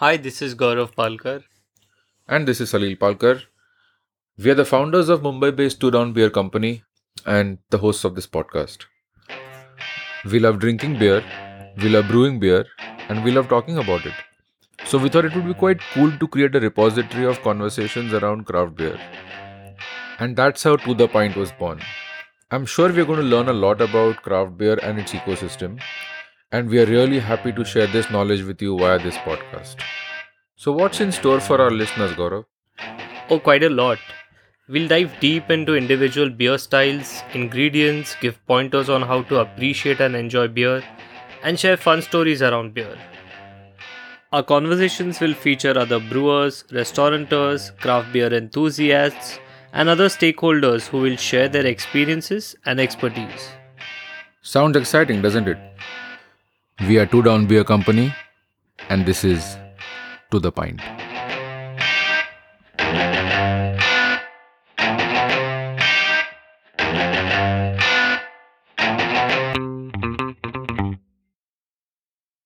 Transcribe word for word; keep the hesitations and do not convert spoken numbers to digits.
Hi, this is Gaurav Palkar. And this is Salil Palkar. We are the founders of Mumbai-based Two Down Beer Company and the hosts of this podcast. We love drinking beer, we love brewing beer, and we love talking about it. So we thought it would be quite cool to create a repository of conversations around craft beer. And that's how To The Pint was born. I'm sure we're going to learn a lot about craft beer and its ecosystem. And we are really happy to share this knowledge with you via this podcast. So what's in store for our listeners, Gaurav? Oh, quite a lot. We'll dive deep into individual beer styles, ingredients, give pointers on how to appreciate and enjoy beer, and share fun stories around beer. Our conversations will feature other brewers, restaurateurs, craft beer enthusiasts, and other stakeholders who will share their experiences and expertise. Sounds exciting, doesn't it? We are Two Down Beer Company, and this is To The Pint.